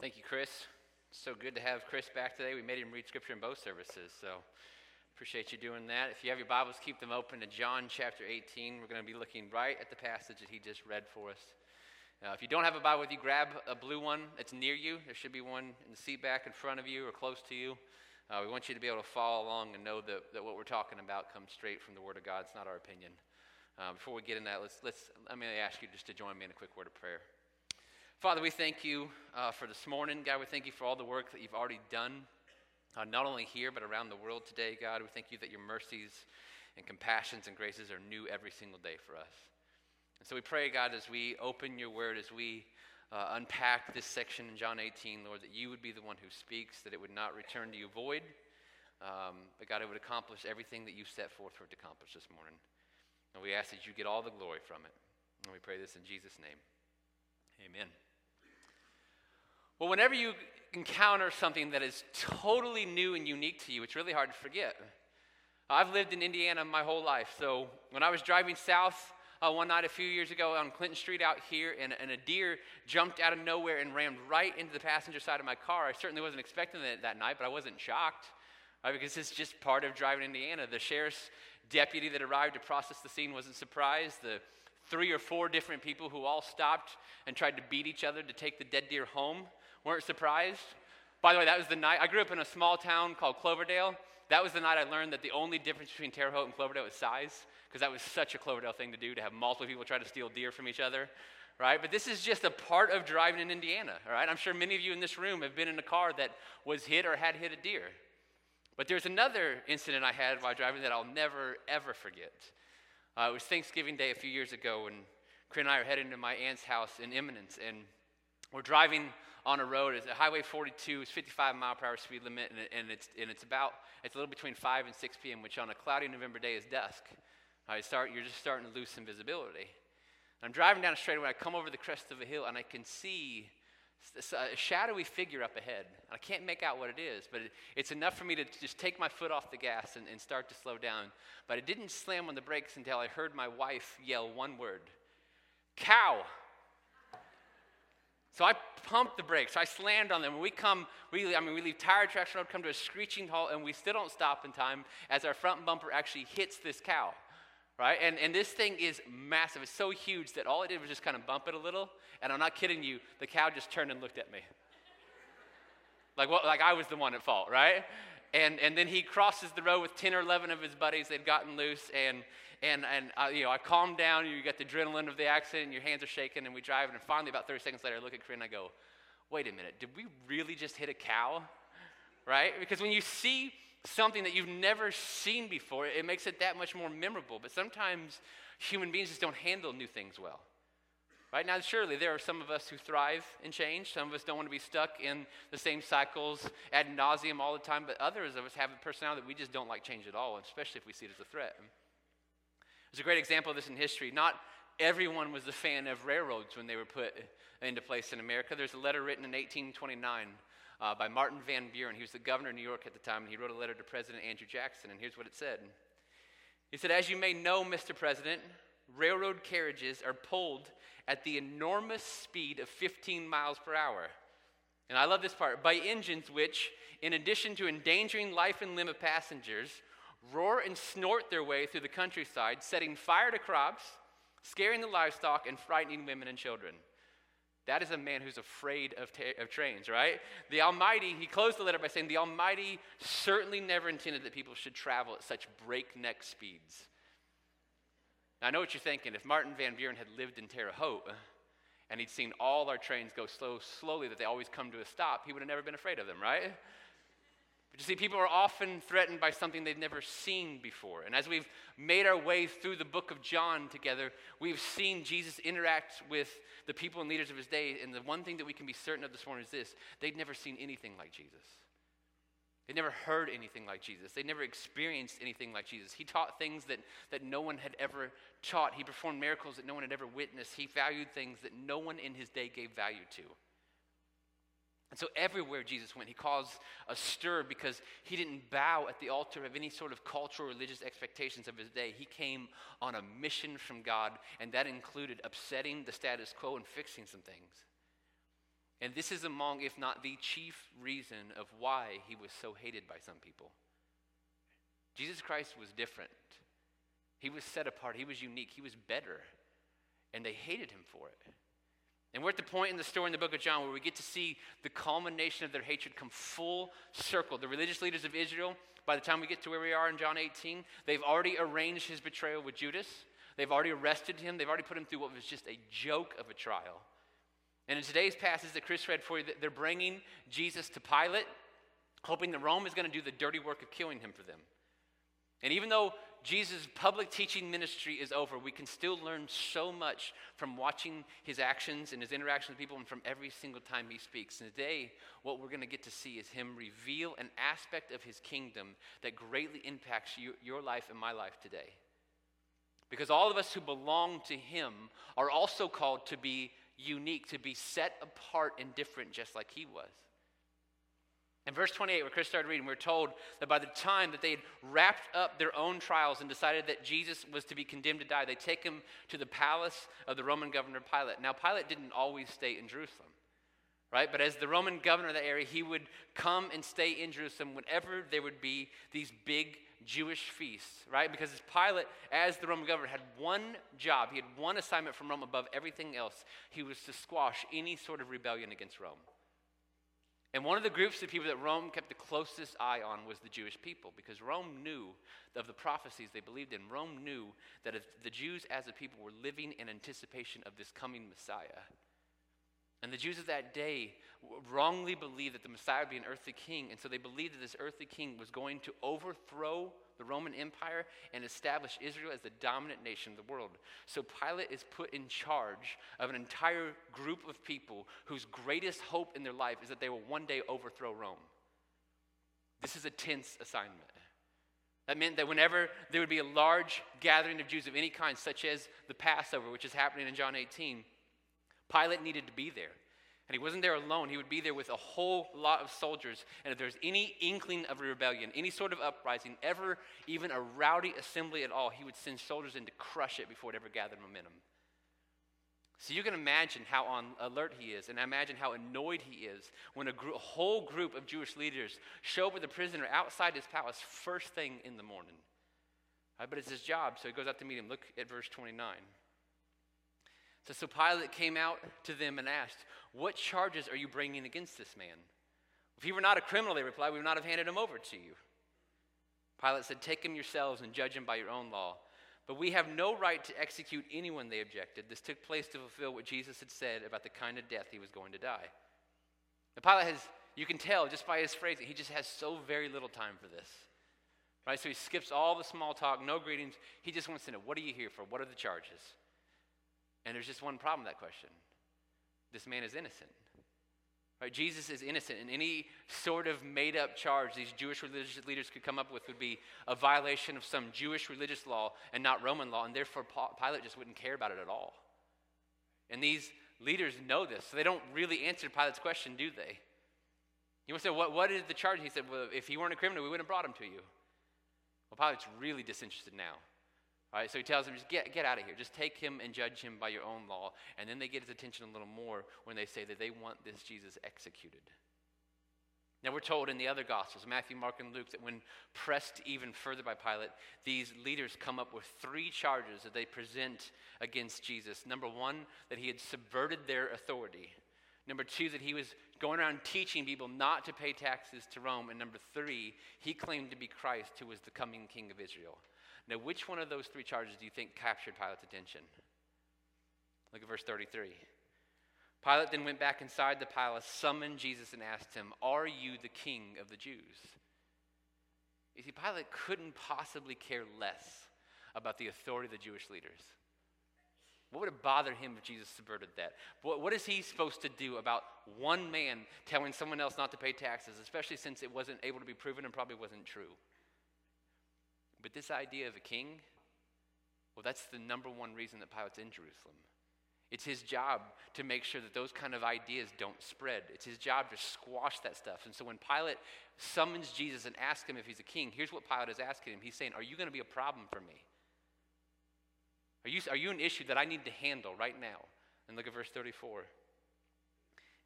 Thank you, Chris. It's so good to have Chris back today. We made him read scripture in both services, so appreciate you doing that. If you have your Bibles, keep them open to John chapter 18. We're going to be looking right at the passage that he just read for us. Now, if you don't have a Bible with you, grab a blue one that's near you. There should be one in the seat back in front of you or close to you. We want you to be able to follow along and know that what we're talking about comes straight from the Word of God. It's not our opinion. Before we get into that, let me ask you just to join me in a quick word of prayer. Father, we thank you for this morning. God, we thank you for all the work that you've already done, not only here but around the world today, God. We thank you that your mercies and compassions and graces are new every single day for us. And so we pray, God, as we open your word, as we unpack this section in John 18, Lord, that you would be the one who speaks, that it would not return to you void, but God, it would accomplish everything that you set forth for it to accomplish this morning. And we ask that you get all the glory from it. And we pray this in Jesus' name. Amen. Well, whenever you encounter something that is totally new and unique to you, it's really hard to forget. I've lived in Indiana my whole life, so when I was driving south one night a few years ago on Clinton Street out here, and a deer jumped out of nowhere and rammed right into the passenger side of my car. I certainly wasn't expecting it that night, but I wasn't shocked, because it's just part of driving in Indiana. The sheriff's deputy that arrived to process the scene wasn't surprised. The 3 or 4 different people who all stopped and tried to beat each other to take the dead deer home weren't surprised. By the way, that was the night. I grew up in a small town called Cloverdale. That was the night I learned that the only difference between Terre Haute and Cloverdale is size, because that was such a Cloverdale thing to do, to have multiple people try to steal deer from each other, right? But this is just a part of driving in Indiana, all right? I'm sure many of you in this room have been in a car that was hit or had hit a deer. But there's another incident I had while driving that I'll never, ever forget. It was Thanksgiving Day a few years ago, and Corinne and I are heading to my aunt's house in Eminence, and we're driving on a road. It's Highway 42. It's 55-mile-per-hour speed limit, and it's a little between 5 and 6 p.m., which on a cloudy November day is dusk. You're just starting to lose some visibility. And I'm driving down a straightaway. I come over the crest of a hill, and I can see a shadowy figure up ahead. I can't make out what it is, but it's enough for me to just take my foot off the gas and start to slow down. But I didn't slam on the brakes until I heard my wife yell one word: "Cow!" So I pumped the brakes. I slammed on them. When we leave tire traction road, come to a screeching halt, and we still don't stop in time as our front bumper actually hits this cow. Right? And this thing is massive. It's so huge that all it did was just kind of bump it a little. And I'm not kidding you, the cow just turned and looked at me. Like I was the one at fault, right? And then he crosses the road with 10 or 11 of his buddies. They'd gotten loose, and I calmed down. You got the adrenaline of the accident, and your hands are shaking, and we drive. And finally, about 30 seconds later, I look at Corinne and I go, "Wait a minute, did we really just hit a cow?" Right? Because when you see something that you've never seen before, it makes it that much more memorable. But sometimes human beings just don't handle new things well. Right? Now, surely there are some of us who thrive in change. Some of us don't want to be stuck in the same cycles ad nauseum all the time. But others of us have a personality that we just don't like change at all, especially if we see it as a threat. There's a great example of this in history. Not everyone was a fan of railroads when they were put into place in America. There's a letter written in 1829 by Martin Van Buren. He was the governor of New York at the time, and he wrote a letter to President Andrew Jackson, and here's what it said. He said, "As you may know, Mr. President, railroad carriages are pulled at the enormous speed of 15 miles per hour. And I love this part, by engines which, in addition to endangering life and limb of passengers, roar and snort their way through the countryside, setting fire to crops, scaring the livestock, and frightening women and children." That is a man who's afraid of trains, right? The Almighty, he closed the letter by saying, "The Almighty certainly never intended that people should travel at such breakneck speeds." Now, I know what you're thinking. If Martin Van Buren had lived in Terre Haute and he'd seen all our trains go so slowly that they always come to a stop, he would have never been afraid of them, right? But you see, people are often threatened by something they've never seen before. And as we've made our way through the book of John together, we've seen Jesus interact with the people and leaders of his day. And the one thing that we can be certain of this morning is this: they'd never seen anything like Jesus. They never heard anything like Jesus. They never experienced anything like Jesus. He taught things that no one had ever taught. He performed miracles that no one had ever witnessed. He valued things that no one in his day gave value to. And so everywhere Jesus went, he caused a stir because he didn't bow at the altar of any sort of cultural or religious expectations of his day. He came on a mission from God, and that included upsetting the status quo and fixing some things. And this is among, if not the chief reason of why he was so hated by some people. Jesus Christ was different. He was set apart. He was unique. He was better. And they hated him for it. And we're at the point in the story in the book of John where we get to see the culmination of their hatred come full circle. The religious leaders of Israel, by the time we get to where we are in John 18, they've already arranged his betrayal with Judas. They've already arrested him. They've already put him through what was just a joke of a trial. And in today's passage that Chris read for you, they're bringing Jesus to Pilate, hoping that Rome is going to do the dirty work of killing him for them. And even though Jesus' public teaching ministry is over, we can still learn so much from watching his actions and his interaction with people and from every single time he speaks. And today, what we're going to get to see is him reveal an aspect of his kingdom that greatly impacts your life and my life today. Because all of us who belong to him are also called to be unique, to be set apart and different just like he was. In verse 28, where Chris started reading, we're told that by the time that they had wrapped up their own trials and decided that Jesus was to be condemned to die, they take him to the palace of the Roman governor Pilate. Now, Pilate didn't always stay in Jerusalem, right? But as the Roman governor of that area, he would come and stay in Jerusalem whenever there would be these big Jewish feasts, right? Because Pilate, as the Roman governor, had one job. He had one assignment from Rome above everything else. He was to squash any sort of rebellion against Rome. And one of the groups of people that Rome kept the closest eye on was the Jewish people, because Rome knew of the prophecies they believed in. Rome knew that if the Jews as a people were living in anticipation of this coming Messiah. And the Jews of that day wrongly believed that the Messiah would be an earthly king, and so they believed that this earthly king was going to overthrow the Roman Empire and establish Israel as the dominant nation of the world. So Pilate is put in charge of an entire group of people whose greatest hope in their life is that they will one day overthrow Rome. This is a tense assignment. That meant that whenever there would be a large gathering of Jews of any kind, such as the Passover, which is happening in John 18, Pilate needed to be there. And he wasn't there alone. He would be there with a whole lot of soldiers. And if there's any inkling of a rebellion, any sort of uprising, ever even a rowdy assembly at all, he would send soldiers in to crush it before it ever gathered momentum. So you can imagine how on alert he is, and imagine how annoyed he is when a whole group of Jewish leaders show up with a prisoner outside his palace first thing in the morning. Right, but it's his job, so he goes out to meet him. Look at verse 29. So Pilate came out to them and asked, "What charges are you bringing against this man?" "If he were not a criminal," they replied, "we would not have handed him over to you." Pilate said, "Take him yourselves and judge him by your own law." "But we have no right to execute anyone," they objected. This took place to fulfill what Jesus had said about the kind of death he was going to die. Now, Pilate has, you can tell just by his phrasing, he just has so very little time for this. Right? So he skips all the small talk, no greetings. He just wants to know, what are you here for? What are the charges? And there's just one problem with that question. This man is innocent. Right? Jesus is innocent, and any sort of made-up charge these Jewish religious leaders could come up with would be a violation of some Jewish religious law and not Roman law, and therefore Pilate just wouldn't care about it at all. And these leaders know this, so they don't really answer Pilate's question, do they? He wants to say, what is the charge? He said, well, if he weren't a criminal, we wouldn't have brought him to you. Well, Pilate's really disinterested now. All right, so he tells them, just get out of here. Just take him and judge him by your own law. And then they get his attention a little more when they say that they want this Jesus executed. Now, we're told in the other Gospels, Matthew, Mark, and Luke, that when pressed even further by Pilate, these leaders come up with three charges that they present against Jesus. Number one, that he had subverted their authority. Number two, that he was going around teaching people not to pay taxes to Rome. And number three, he claimed to be Christ, who was the coming king of Israel. Now, which one of those three charges do you think captured Pilate's attention? Look at verse 33. Pilate then went back inside the palace, summoned Jesus, and asked him, "Are you the king of the Jews?" You see, Pilate couldn't possibly care less about the authority of the Jewish leaders. What would it bother him if Jesus subverted that? What is he supposed to do about one man telling someone else not to pay taxes, especially since it wasn't able to be proven and probably wasn't true? But this idea of a king, well, that's the number one reason that Pilate's in Jerusalem. It's his job to make sure that those kind of ideas don't spread. It's his job to squash that stuff. And so when Pilate summons Jesus and asks him if he's a king, here's what Pilate is asking him. He's saying, are you going to be a problem for me? Are you an issue that I need to handle right now? And look at verse 34.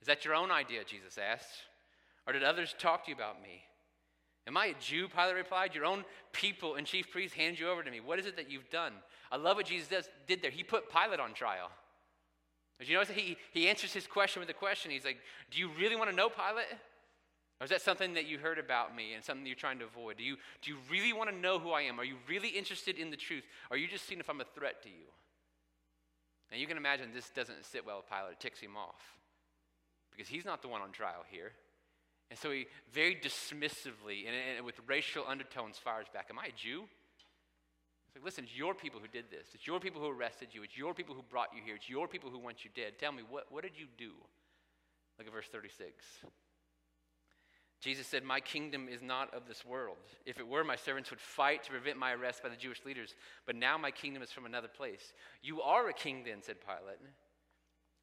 Is that your own idea, Jesus asked? Or did others talk to you about me? Am I a Jew? Pilate replied. Your own people and chief priests hand you over to me. What is it that you've done? I love what Jesus did there. He put Pilate on trial. Did you notice that he answers his question with a question? He's like, do you really want to know, Pilate? Or is that something that you heard about me and something you're trying to avoid? Do you really want to know who I am? Are you really interested in the truth? Or are you just seeing if I'm a threat to you? And you can imagine this doesn't sit well with Pilate. It ticks him off because he's not the one on trial here. And so he very dismissively and with racial undertones fires back. Am I a Jew? It's like, listen, it's your people who did this. It's your people who arrested you. It's your people who brought you here. It's your people who want you dead. Tell me, what did you do? Look at verse 36. Jesus said, my kingdom is not of this world. If it were, my servants would fight to prevent my arrest by the Jewish leaders. But now my kingdom is from another place. You are a king then, said Pilate.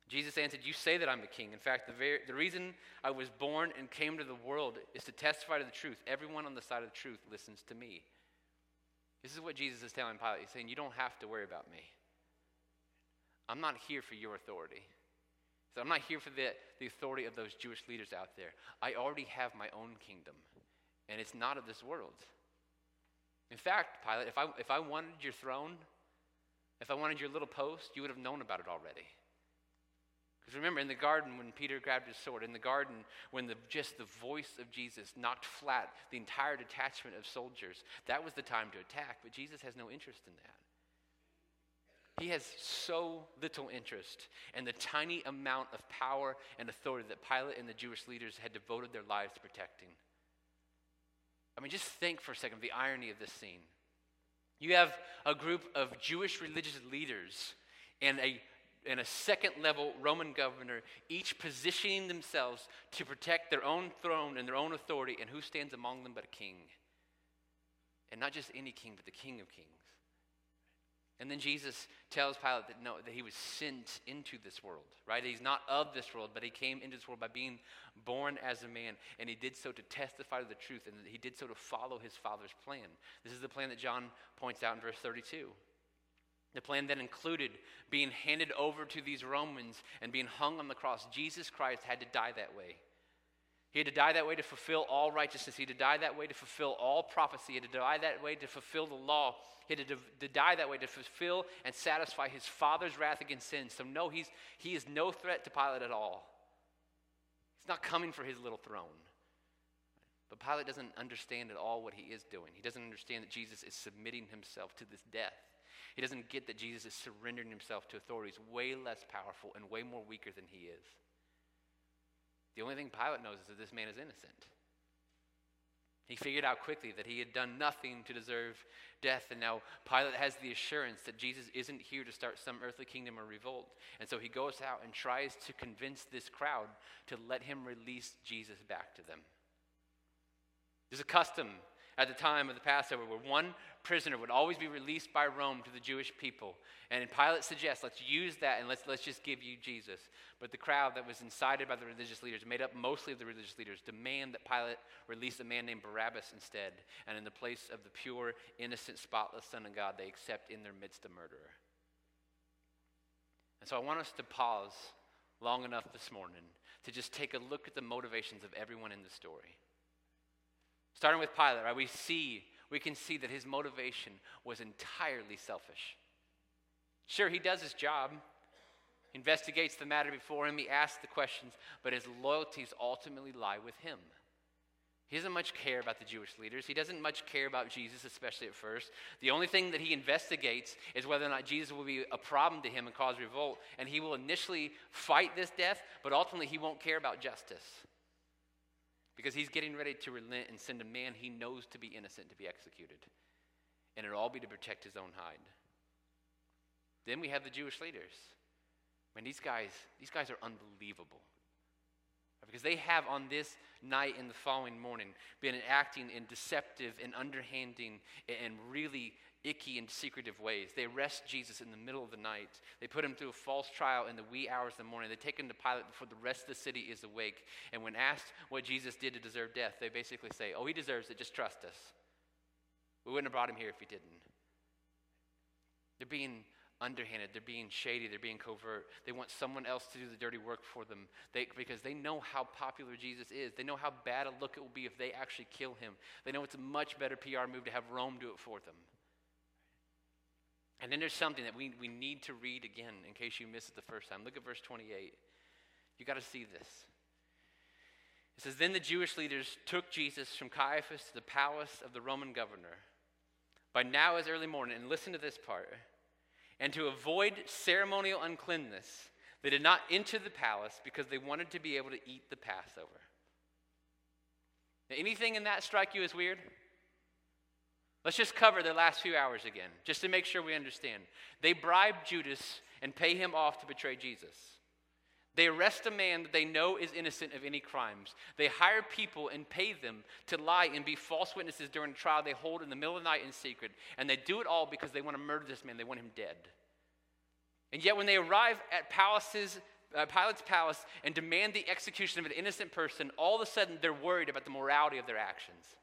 Jesus answered, you say that I'm a king. In fact, the reason I was born and came to the world is to testify to the truth. Everyone on the side of the truth listens to me. This is what Jesus is telling Pilate. He's saying, you don't have to worry about me. I'm not here for your authority. So I'm not here for the authority of those Jewish leaders out there. I already have my own kingdom, and it's not of this world. In fact, Pilate, if I wanted your throne, if I wanted your little post, you would have known about it already. Because remember, in the garden when Peter grabbed his sword, in the garden when just the voice of Jesus knocked flat the entire detachment of soldiers, that was the time to attack, but Jesus has no interest in that. He has so little interest in the tiny amount of power and authority that Pilate and the Jewish leaders had devoted their lives to protecting. I mean, just think for a second of the irony of this scene. You have a group of Jewish religious leaders and a second-level Roman governor, each positioning themselves to protect their own throne and their own authority, and who stands among them but a king? And not just any king, but the King of Kings. And then Jesus tells Pilate that no, that he was sent into this world, right? He's not of this world, but he came into this world by being born as a man, and he did so to testify to the truth, and he did so to follow his Father's plan. This is the plan that John points out in verse 32. The plan that included being handed over to these Romans and being hung on the cross. Jesus Christ had to die that way. He had to die that way to fulfill all righteousness. He had to die that way to fulfill all prophecy. He had to die that way to fulfill the law. He had to die that way to fulfill and satisfy his Father's wrath against sin. So no, he is no threat to Pilate at all. He's not coming for his little throne. But Pilate doesn't understand at all what he is doing. He doesn't understand that Jesus is submitting himself to this death. He doesn't get that Jesus is surrendering himself to authorities way less powerful and way more weaker than he is. The only thing Pilate knows is that this man is innocent. He figured out quickly that he had done nothing to deserve death, and now Pilate has the assurance that Jesus isn't here to start some earthly kingdom or revolt. And so he goes out and tries to convince this crowd to let him release Jesus back to them. There's a custom at the time of the Passover where one prisoner would always be released by Rome to the Jewish people. And Pilate suggests, let's use that and let's just give you Jesus. But the crowd that was incited by the religious leaders, made up mostly of the religious leaders, demand that Pilate release a man named Barabbas instead. And in the place of the pure, innocent, spotless Son of God, they accept in their midst a murderer. And so I want us to pause long enough this morning to just take a look at the motivations of everyone in the story. Starting with Pilate, right? We can see that his motivation was entirely selfish. Sure, he does his job, investigates the matter before him, he asks the questions, but his loyalties ultimately lie with him. He doesn't much care about the Jewish leaders. He doesn't much care about Jesus, especially at first. The only thing that he investigates is whether or not Jesus will be a problem to him and cause revolt, and he will initially fight this death, but ultimately he won't care about justice. Because he's getting ready to relent and send a man he knows to be innocent to be executed. And it'll all be to protect his own hide. Then we have the Jewish leaders. I mean, these guys are unbelievable. Because they have on this night and the following morning been acting in deceptive and underhanding and really icky and secretive ways. They arrest Jesus in the middle of the night. They put him through a false trial in the wee hours of the morning. They take him to Pilate before the rest of the city is awake. And when asked what Jesus did to deserve death, they basically say, oh, he deserves it, just trust us. We wouldn't have brought him here if he didn't. They're being underhanded, they're being shady, they're being covert. They want someone else to do the dirty work for them, because they know how popular Jesus is. They know how bad a look it will be if they actually kill him. They know it's a much better PR move to have Rome do it for them. And then there's something that we need to read again in case you missed it the first time. Look at verse 28. You got to see this. It says, "Then the Jewish leaders took Jesus from Caiaphas to the palace of the Roman governor. By now it was early morning," and listen to this part, "and to avoid ceremonial uncleanness, they did not enter the palace because they wanted to be able to eat the Passover." Now, anything in that strike you as weird? Let's just cover the last few hours again, just to make sure we understand. They bribe Judas and pay him off to betray Jesus. They arrest a man that they know is innocent of any crimes. They hire people and pay them to lie and be false witnesses during a trial they hold in the middle of the night in secret. And they do it all because they want to murder this man. They want him dead. And yet when they arrive at Pilate's palace and demand the execution of an innocent person, all of a sudden they're worried about the morality of their actions.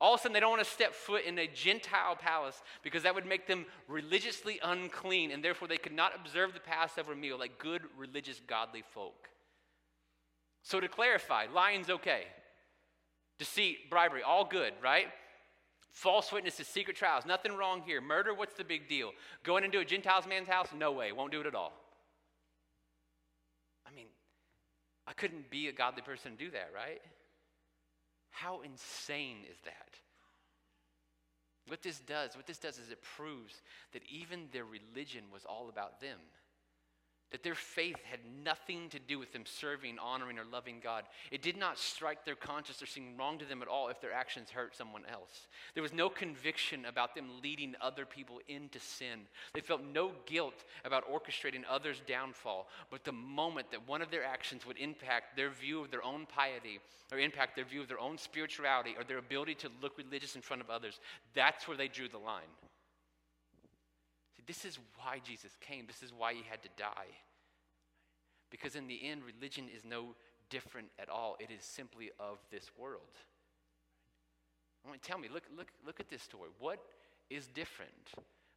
All of a sudden, they don't want to step foot in a Gentile palace because that would make them religiously unclean, and therefore they could not observe the Passover meal like good, religious, godly folk. So to clarify, lying's okay. Deceit, bribery, all good, right? False witnesses, secret trials, nothing wrong here. Murder, what's the big deal? Going into a Gentile man's house? No way, won't do it at all. I mean, I couldn't be a godly person and do that, right? How insane is that? What this does is it proves that even their religion was all about them. That their faith had nothing to do with them serving, honoring, or loving God. It did not strike their conscience or seem wrong to them at all if their actions hurt someone else. There was no conviction about them leading other people into sin. They felt no guilt about orchestrating others' downfall. But the moment that one of their actions would impact their view of their own piety or impact their view of their own spirituality or their ability to look religious in front of others, that's where they drew the line. This is why Jesus came. This is why he had to die. Because in the end, religion is no different at all. It is simply of this world. I want you to tell me, look at this story. What is different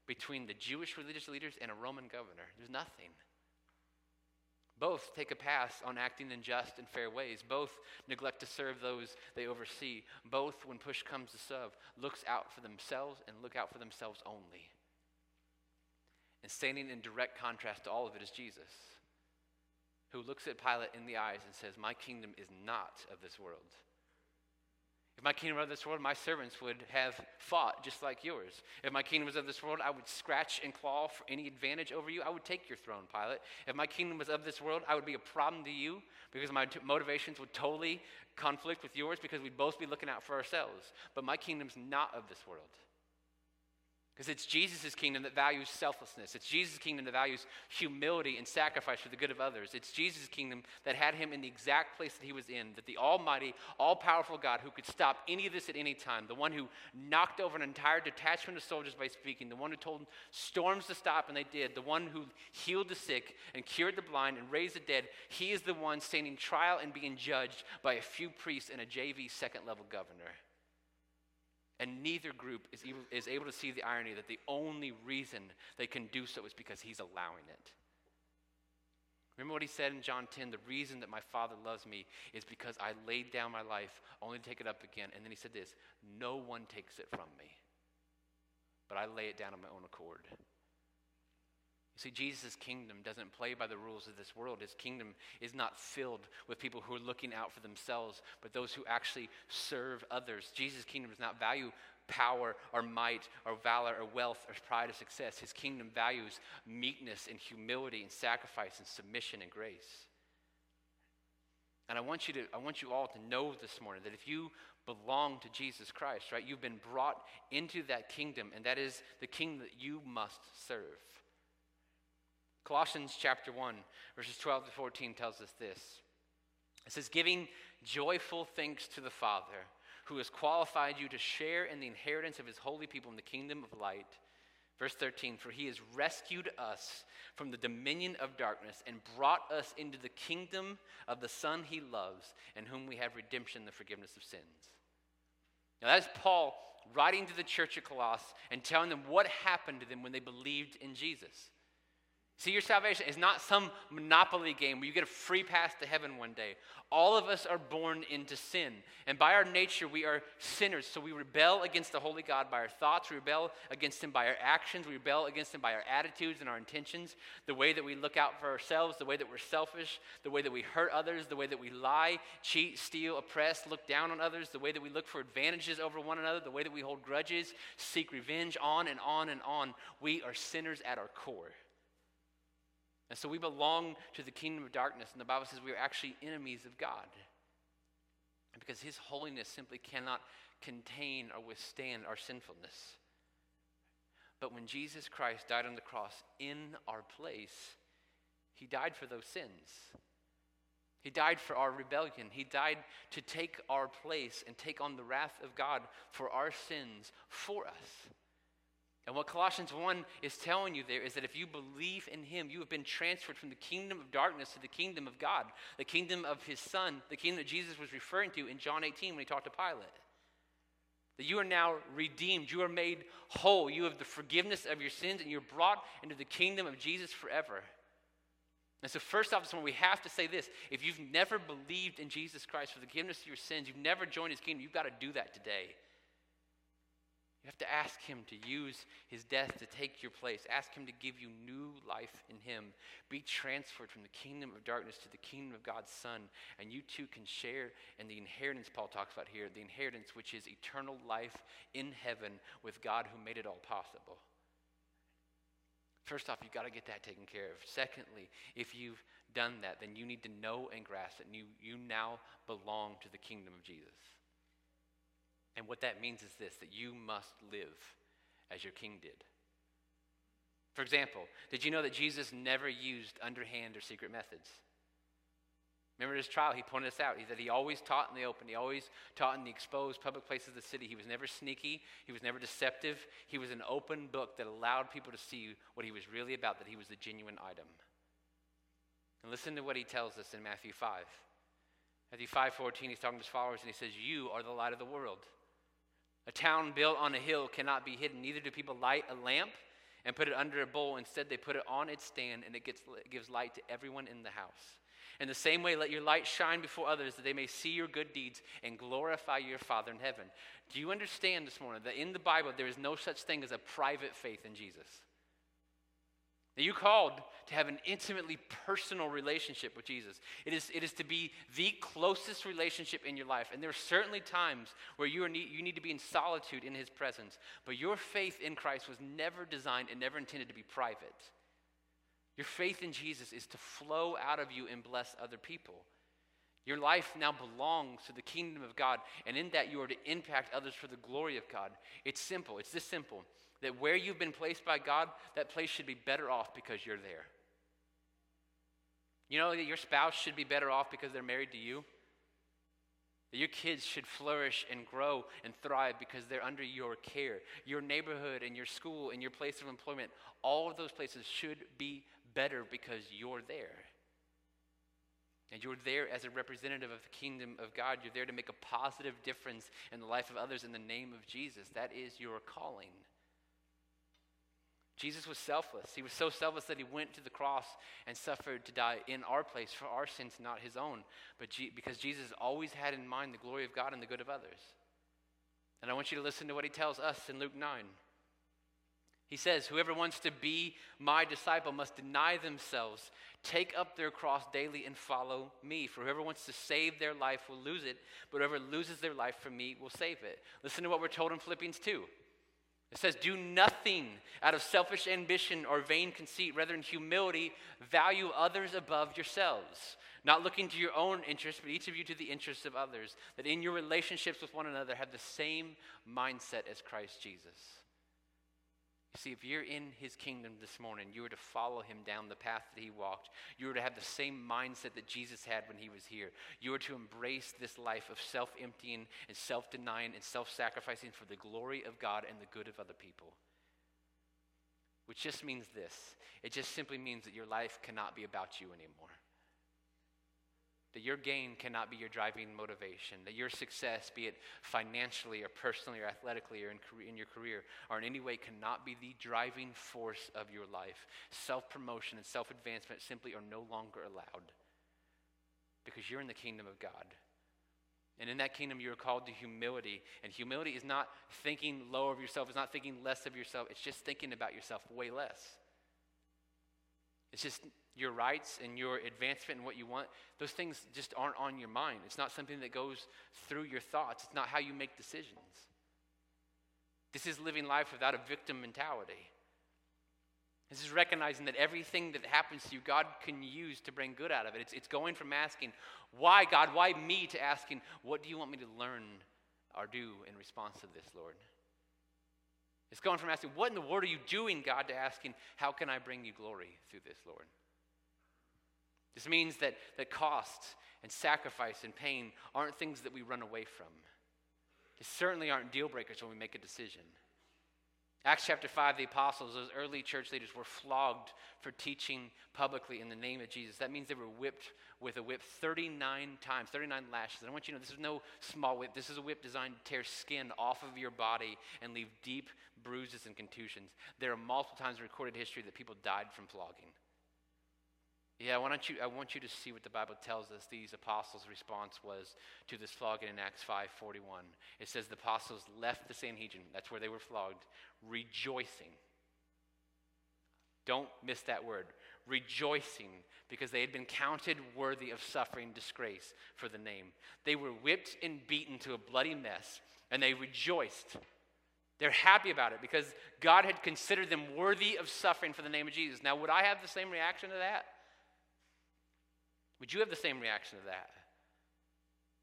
between the Jewish religious leaders and a Roman governor? There's nothing. Both take a pass on acting in just and fair ways. Both neglect to serve those they oversee. Both, when push comes to shove, looks out for themselves and look out for themselves only. And standing in direct contrast to all of it is Jesus, who looks at Pilate in the eyes and says, "My kingdom is not of this world. If my kingdom were of this world, my servants would have fought just like yours. If my kingdom was of this world, I would scratch and claw for any advantage over you. I would take your throne, Pilate. If my kingdom was of this world, I would be a problem to you because my motivations would totally conflict with yours because we'd both be looking out for ourselves. But my kingdom's not of this world." Because it's Jesus' kingdom that values selflessness. It's Jesus' kingdom that values humility and sacrifice for the good of others. It's Jesus' kingdom that had him in the exact place that he was in, that the almighty, all-powerful God who could stop any of this at any time, the one who knocked over an entire detachment of soldiers by speaking, the one who told storms to stop and they did, the one who healed the sick and cured the blind and raised the dead, he is the one standing trial and being judged by a few priests and a JV second-level governor. And neither group is able to see the irony that the only reason they can do so is because he's allowing it. Remember what he said in John 10, "The reason that my Father loves me is because I laid down my life only to take it up again." And then he said this, "No one takes it from me, but I lay it down on my own accord." You see, Jesus' kingdom doesn't play by the rules of this world. His kingdom is not filled with people who are looking out for themselves, but those who actually serve others. Jesus' kingdom does not value power or might or valor or wealth or pride or success. His kingdom values meekness and humility and sacrifice and submission and grace. And I want you all to know this morning that if you belong to Jesus Christ, right, you've been brought into that kingdom, and that is the kingdom that you must serve. Colossians chapter 1, verses 12 to 14 tells us this. It says, "Giving joyful thanks to the Father, who has qualified you to share in the inheritance of his holy people in the kingdom of light." Verse 13, "For he has rescued us from the dominion of darkness and brought us into the kingdom of the Son he loves, in whom we have redemption, the forgiveness of sins." Now that is Paul writing to the church at Colossae and telling them what happened to them when they believed in Jesus. See, your salvation is not some Monopoly game where you get a free pass to heaven one day. All of us are born into sin. And by our nature, we are sinners. So we rebel against the holy God by our thoughts. We rebel against him by our actions. We rebel against him by our attitudes and our intentions, the way that we look out for ourselves, the way that we're selfish, the way that we hurt others, the way that we lie, cheat, steal, oppress, look down on others, the way that we look for advantages over one another, the way that we hold grudges, seek revenge, on and on and on. We are sinners at our core. And so we belong to the kingdom of darkness, and the Bible says we are actually enemies of God. And because his holiness simply cannot contain or withstand our sinfulness. But when Jesus Christ died on the cross in our place, he died for those sins. He died for our rebellion. He died to take our place and take on the wrath of God for our sins for us. And what Colossians 1 is telling you there is that if you believe in him, you have been transferred from the kingdom of darkness to the kingdom of God, the kingdom of his son, the kingdom that Jesus was referring to in John 18 when he talked to Pilate. That you are now redeemed, you are made whole, you have the forgiveness of your sins, and you're brought into the kingdom of Jesus forever. And so first off, we have to say this: if you've never believed in Jesus Christ for the forgiveness of your sins, you've never joined his kingdom, you've got to do that today. You have to ask him to use his death to take your place. Ask him to give you new life in him. Be transferred from the kingdom of darkness to the kingdom of God's son. And you too can share in the inheritance Paul talks about here, the inheritance which is eternal life in heaven with God who made it all possible. First off, you've got to get that taken care of. Secondly, if you've done that, then you need to know and grasp that you now belong to the kingdom of Jesus. And what that means is this, that you must live as your king did. For example, did you know that Jesus never used underhand or secret methods? Remember his trial, he pointed us out. He said he always taught in the open. He always taught in the exposed public places of the city. He was never sneaky. He was never deceptive. He was an open book that allowed people to see what he was really about, that he was the genuine item. And listen to what he tells us in Matthew 5. Matthew 5:14, he's talking to his followers, and he says, "You are the light of the world. A town built on a hill cannot be hidden. Neither do people light a lamp and put it under a bowl. Instead, they put it on its stand, and it gives light to everyone in the house. In the same way, let your light shine before others, that they may see your good deeds and glorify your Father in heaven." Do you understand this morning that in the Bible, there is no such thing as a private faith in Jesus? That you're called to have an intimately personal relationship with Jesus. It is to be the closest relationship in your life. And there are certainly times where you need to be in solitude in his presence. But your faith in Christ was never designed and never intended to be private. Your faith in Jesus is to flow out of you and bless other people. Your life now belongs to the kingdom of God. And in that, you are to impact others for the glory of God. It's simple. It's this simple. That where you've been placed by God, that place should be better off because you're there. You know that your spouse should be better off because they're married to you? That your kids should flourish and grow and thrive because they're under your care. Your neighborhood and your school and your place of employment, all of those places should be better because you're there. And you're there as a representative of the kingdom of God. You're there to make a positive difference in the life of others in the name of Jesus. That is your calling. Jesus was selfless. He was so selfless that he went to the cross and suffered to die in our place for our sins, not his own. But because Jesus always had in mind the glory of God and the good of others. And I want you to listen to what he tells us in Luke 9. He says, "Whoever wants to be my disciple must deny themselves, take up their cross daily and follow me. For whoever wants to save their life will lose it, but whoever loses their life for me will save it." Listen to what we're told in Philippians 2. It says, "Do nothing out of selfish ambition or vain conceit. Rather, in humility, value others above yourselves, not looking to your own interests, but each of you to the interests of others, that in your relationships with one another have the same mindset as Christ Jesus." You see, if you're in his kingdom this morning, you are to follow him down the path that he walked. You are to have the same mindset that Jesus had when he was here. You are to embrace this life of self-emptying and self-denying and self-sacrificing for the glory of God and the good of other people. Which just means this. It just simply means that your life cannot be about you anymore. that your gain cannot be your driving motivation, that your success, be it financially or personally or athletically or in your career, or in any way cannot be the driving force of your life. Self-promotion and self-advancement simply are no longer allowed because you're in the kingdom of God. And in that kingdom, you are called to humility. And humility is not thinking lower of yourself. It's not thinking less of yourself. It's just thinking about yourself way less. It's just your rights and your advancement and what you want. Those things just aren't on your mind. It's not something that goes through your thoughts. It's not how you make decisions. This is living life without a victim mentality. This is recognizing that everything that happens to you, God can use to bring good out of it. It's going from asking, why God, why me, to asking, what do you want me to learn or do in response to this, Lord? It's going from asking, what in the world are you doing, God, to asking, how can I bring you glory through this, Lord? This means that cost and sacrifice and pain aren't things that we run away from. They certainly aren't deal breakers when we make a decision. Acts chapter 5, the apostles, those early church leaders, were flogged for teaching publicly in the name of Jesus. That means they were whipped with a whip 39 times, 39 lashes. And I want you to know this is no small whip. This is a whip designed to tear skin off of your body and leave deep bruises and contusions. There are multiple times in recorded history that people died from flogging. Yeah, I want you to see what the Bible tells us these apostles' response was to this flogging in Acts 5:41. It says the apostles left the Sanhedrin, that's where they were flogged, rejoicing. Don't miss that word, rejoicing, because they had been counted worthy of suffering disgrace for the name. They were whipped and beaten to a bloody mess, and they rejoiced. They're happy about it because God had considered them worthy of suffering for the name of Jesus. Now, would I have the same reaction to that? Would you have the same reaction to that?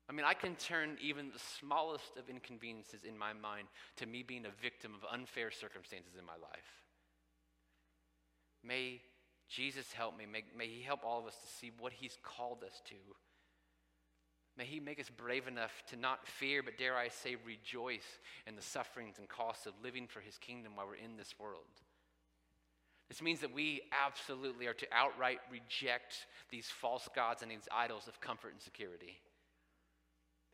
I mean, I can turn even the smallest of inconveniences in my mind to me being a victim of unfair circumstances in my life. May Jesus help me. May he help all of us to see what he's called us to. May he make us brave enough to not fear, but dare I say, rejoice in the sufferings and costs of living for his kingdom while we're in this world. This means that we absolutely are to outright reject these false gods and these idols of comfort and security.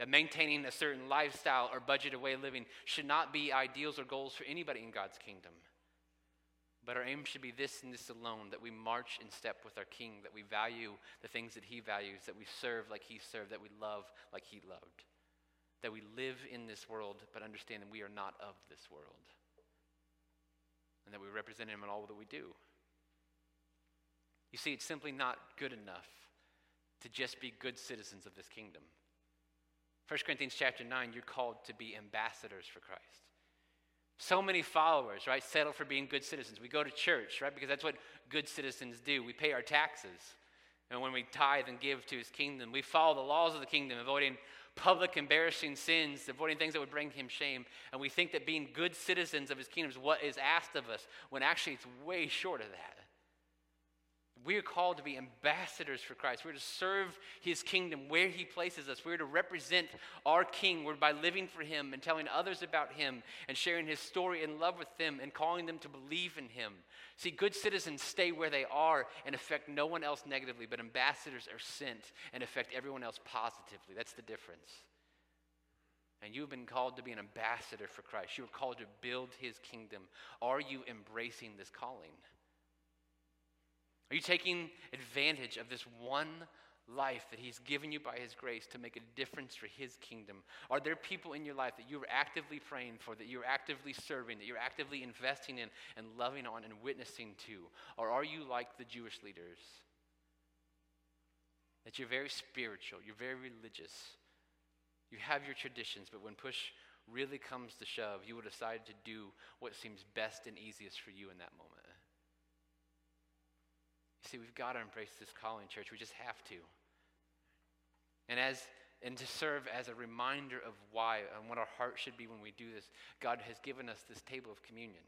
That maintaining a certain lifestyle or budget of way of living should not be ideals or goals for anybody in God's kingdom. But our aim should be this and this alone, that we march in step with our King, that we value the things that he values, that we serve like he served, that we love like he loved, that we live in this world but understand that we are not of this world. And that we represent him in all that we do. You see, it's simply not good enough to just be good citizens of this kingdom. 1 Corinthians chapter 9, you're called to be ambassadors for Christ. So many followers, right, settle for being good citizens. We go to church, right, because that's what good citizens do. We pay our taxes. And when we tithe and give to his kingdom, we follow the laws of the kingdom, avoiding public embarrassing sins, avoiding things that would bring him shame. And we think that being good citizens of his kingdom is what is asked of us, when actually it's way short of that. We're called to be ambassadors for Christ. We're to serve his kingdom where he places us. We're to represent our King. We're by living for him and telling others about him and sharing his story in love with them and calling them to believe in him. See, good citizens stay where they are and affect no one else negatively, but ambassadors are sent and affect everyone else positively. That's the difference. And you've been called to be an ambassador for Christ. You were called to build his kingdom. Are you embracing this calling? Are you taking advantage of this one life that he's given you by his grace to make a difference for his kingdom? Are there people in your life that you're actively praying for, that you're actively serving, that you're actively investing in and loving on and witnessing to? Or are you like the Jewish leaders? That you're very spiritual, you're very religious, you have your traditions, but when push really comes to shove, you will decide to do what seems best and easiest for you in that moment. You see, we've got to embrace this calling, church. We just have to. And to serve as a reminder of why and what our heart should be when we do this, God has given us this table of communion,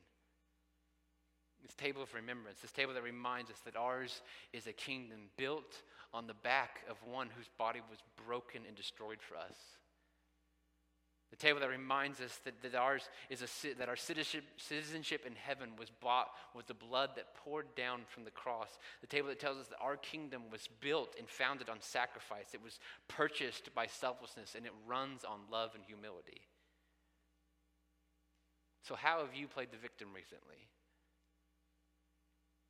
this table of remembrance, this table that reminds us that ours is a kingdom built on the back of one whose body was broken and destroyed for us. The table that reminds us that ours is that our citizenship in heaven was bought with the blood that poured down from the cross. The table that tells us that our kingdom was built and founded on sacrifice. It was purchased by selflessness, and it runs on love and humility. So how have you played the victim recently?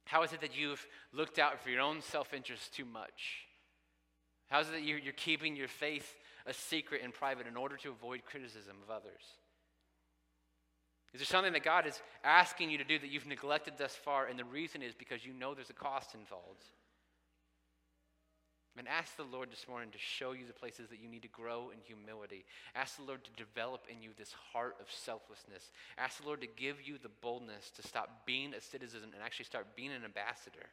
How is it that you've looked out for your own self-interest too much? How is it that you're keeping your faith a secret and private in order to avoid criticism of others? Is there something that God is asking you to do that you've neglected thus far, and the reason is because you know there's a cost involved? And ask the Lord this morning to show you the places that you need to grow in humility. Ask the Lord to develop in you this heart of selflessness. Ask the Lord to give you the boldness to stop being a citizen and actually start being an ambassador,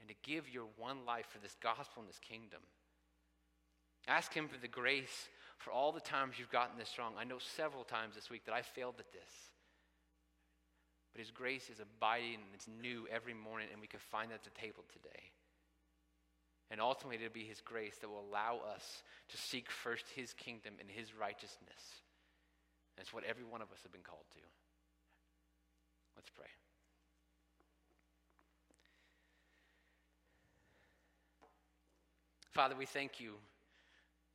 and to give your one life for this gospel and this kingdom. Ask him for the grace for all the times you've gotten this wrong. I know several times this week that I failed at this. But his grace is abiding, and it's new every morning, and we can find that at the table today. And ultimately, it'll be his grace that will allow us to seek first his kingdom and his righteousness. That's what every one of us have been called to. Let's pray. Father, we thank you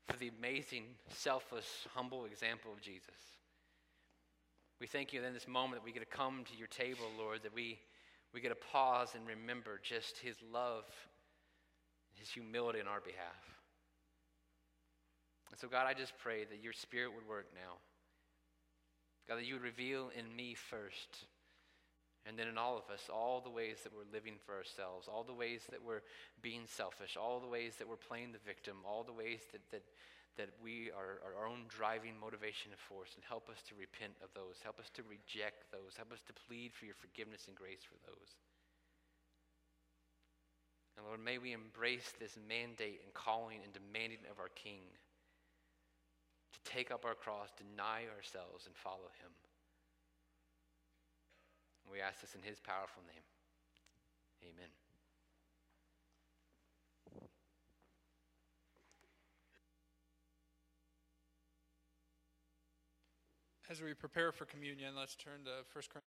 for the amazing, selfless, humble example of Jesus. We thank you that in this moment that we get to come to your table, Lord, that we get to pause and remember just his love, his humility on our behalf. And so, God, I just pray that your Spirit would work now. God, that you would reveal in me first, and then in all of us, all the ways that we're living for ourselves, all the ways that we're being selfish, all the ways that we're playing the victim, all the ways that we are our own driving motivation and force, and help us to repent of those, help us to reject those, help us to plead for your forgiveness and grace for those. And Lord, may we embrace this mandate and calling and demanding of our King to take up our cross, deny ourselves, and follow him. We ask this in his powerful name. Amen. As we prepare for communion, let's turn to 1 Corinthians.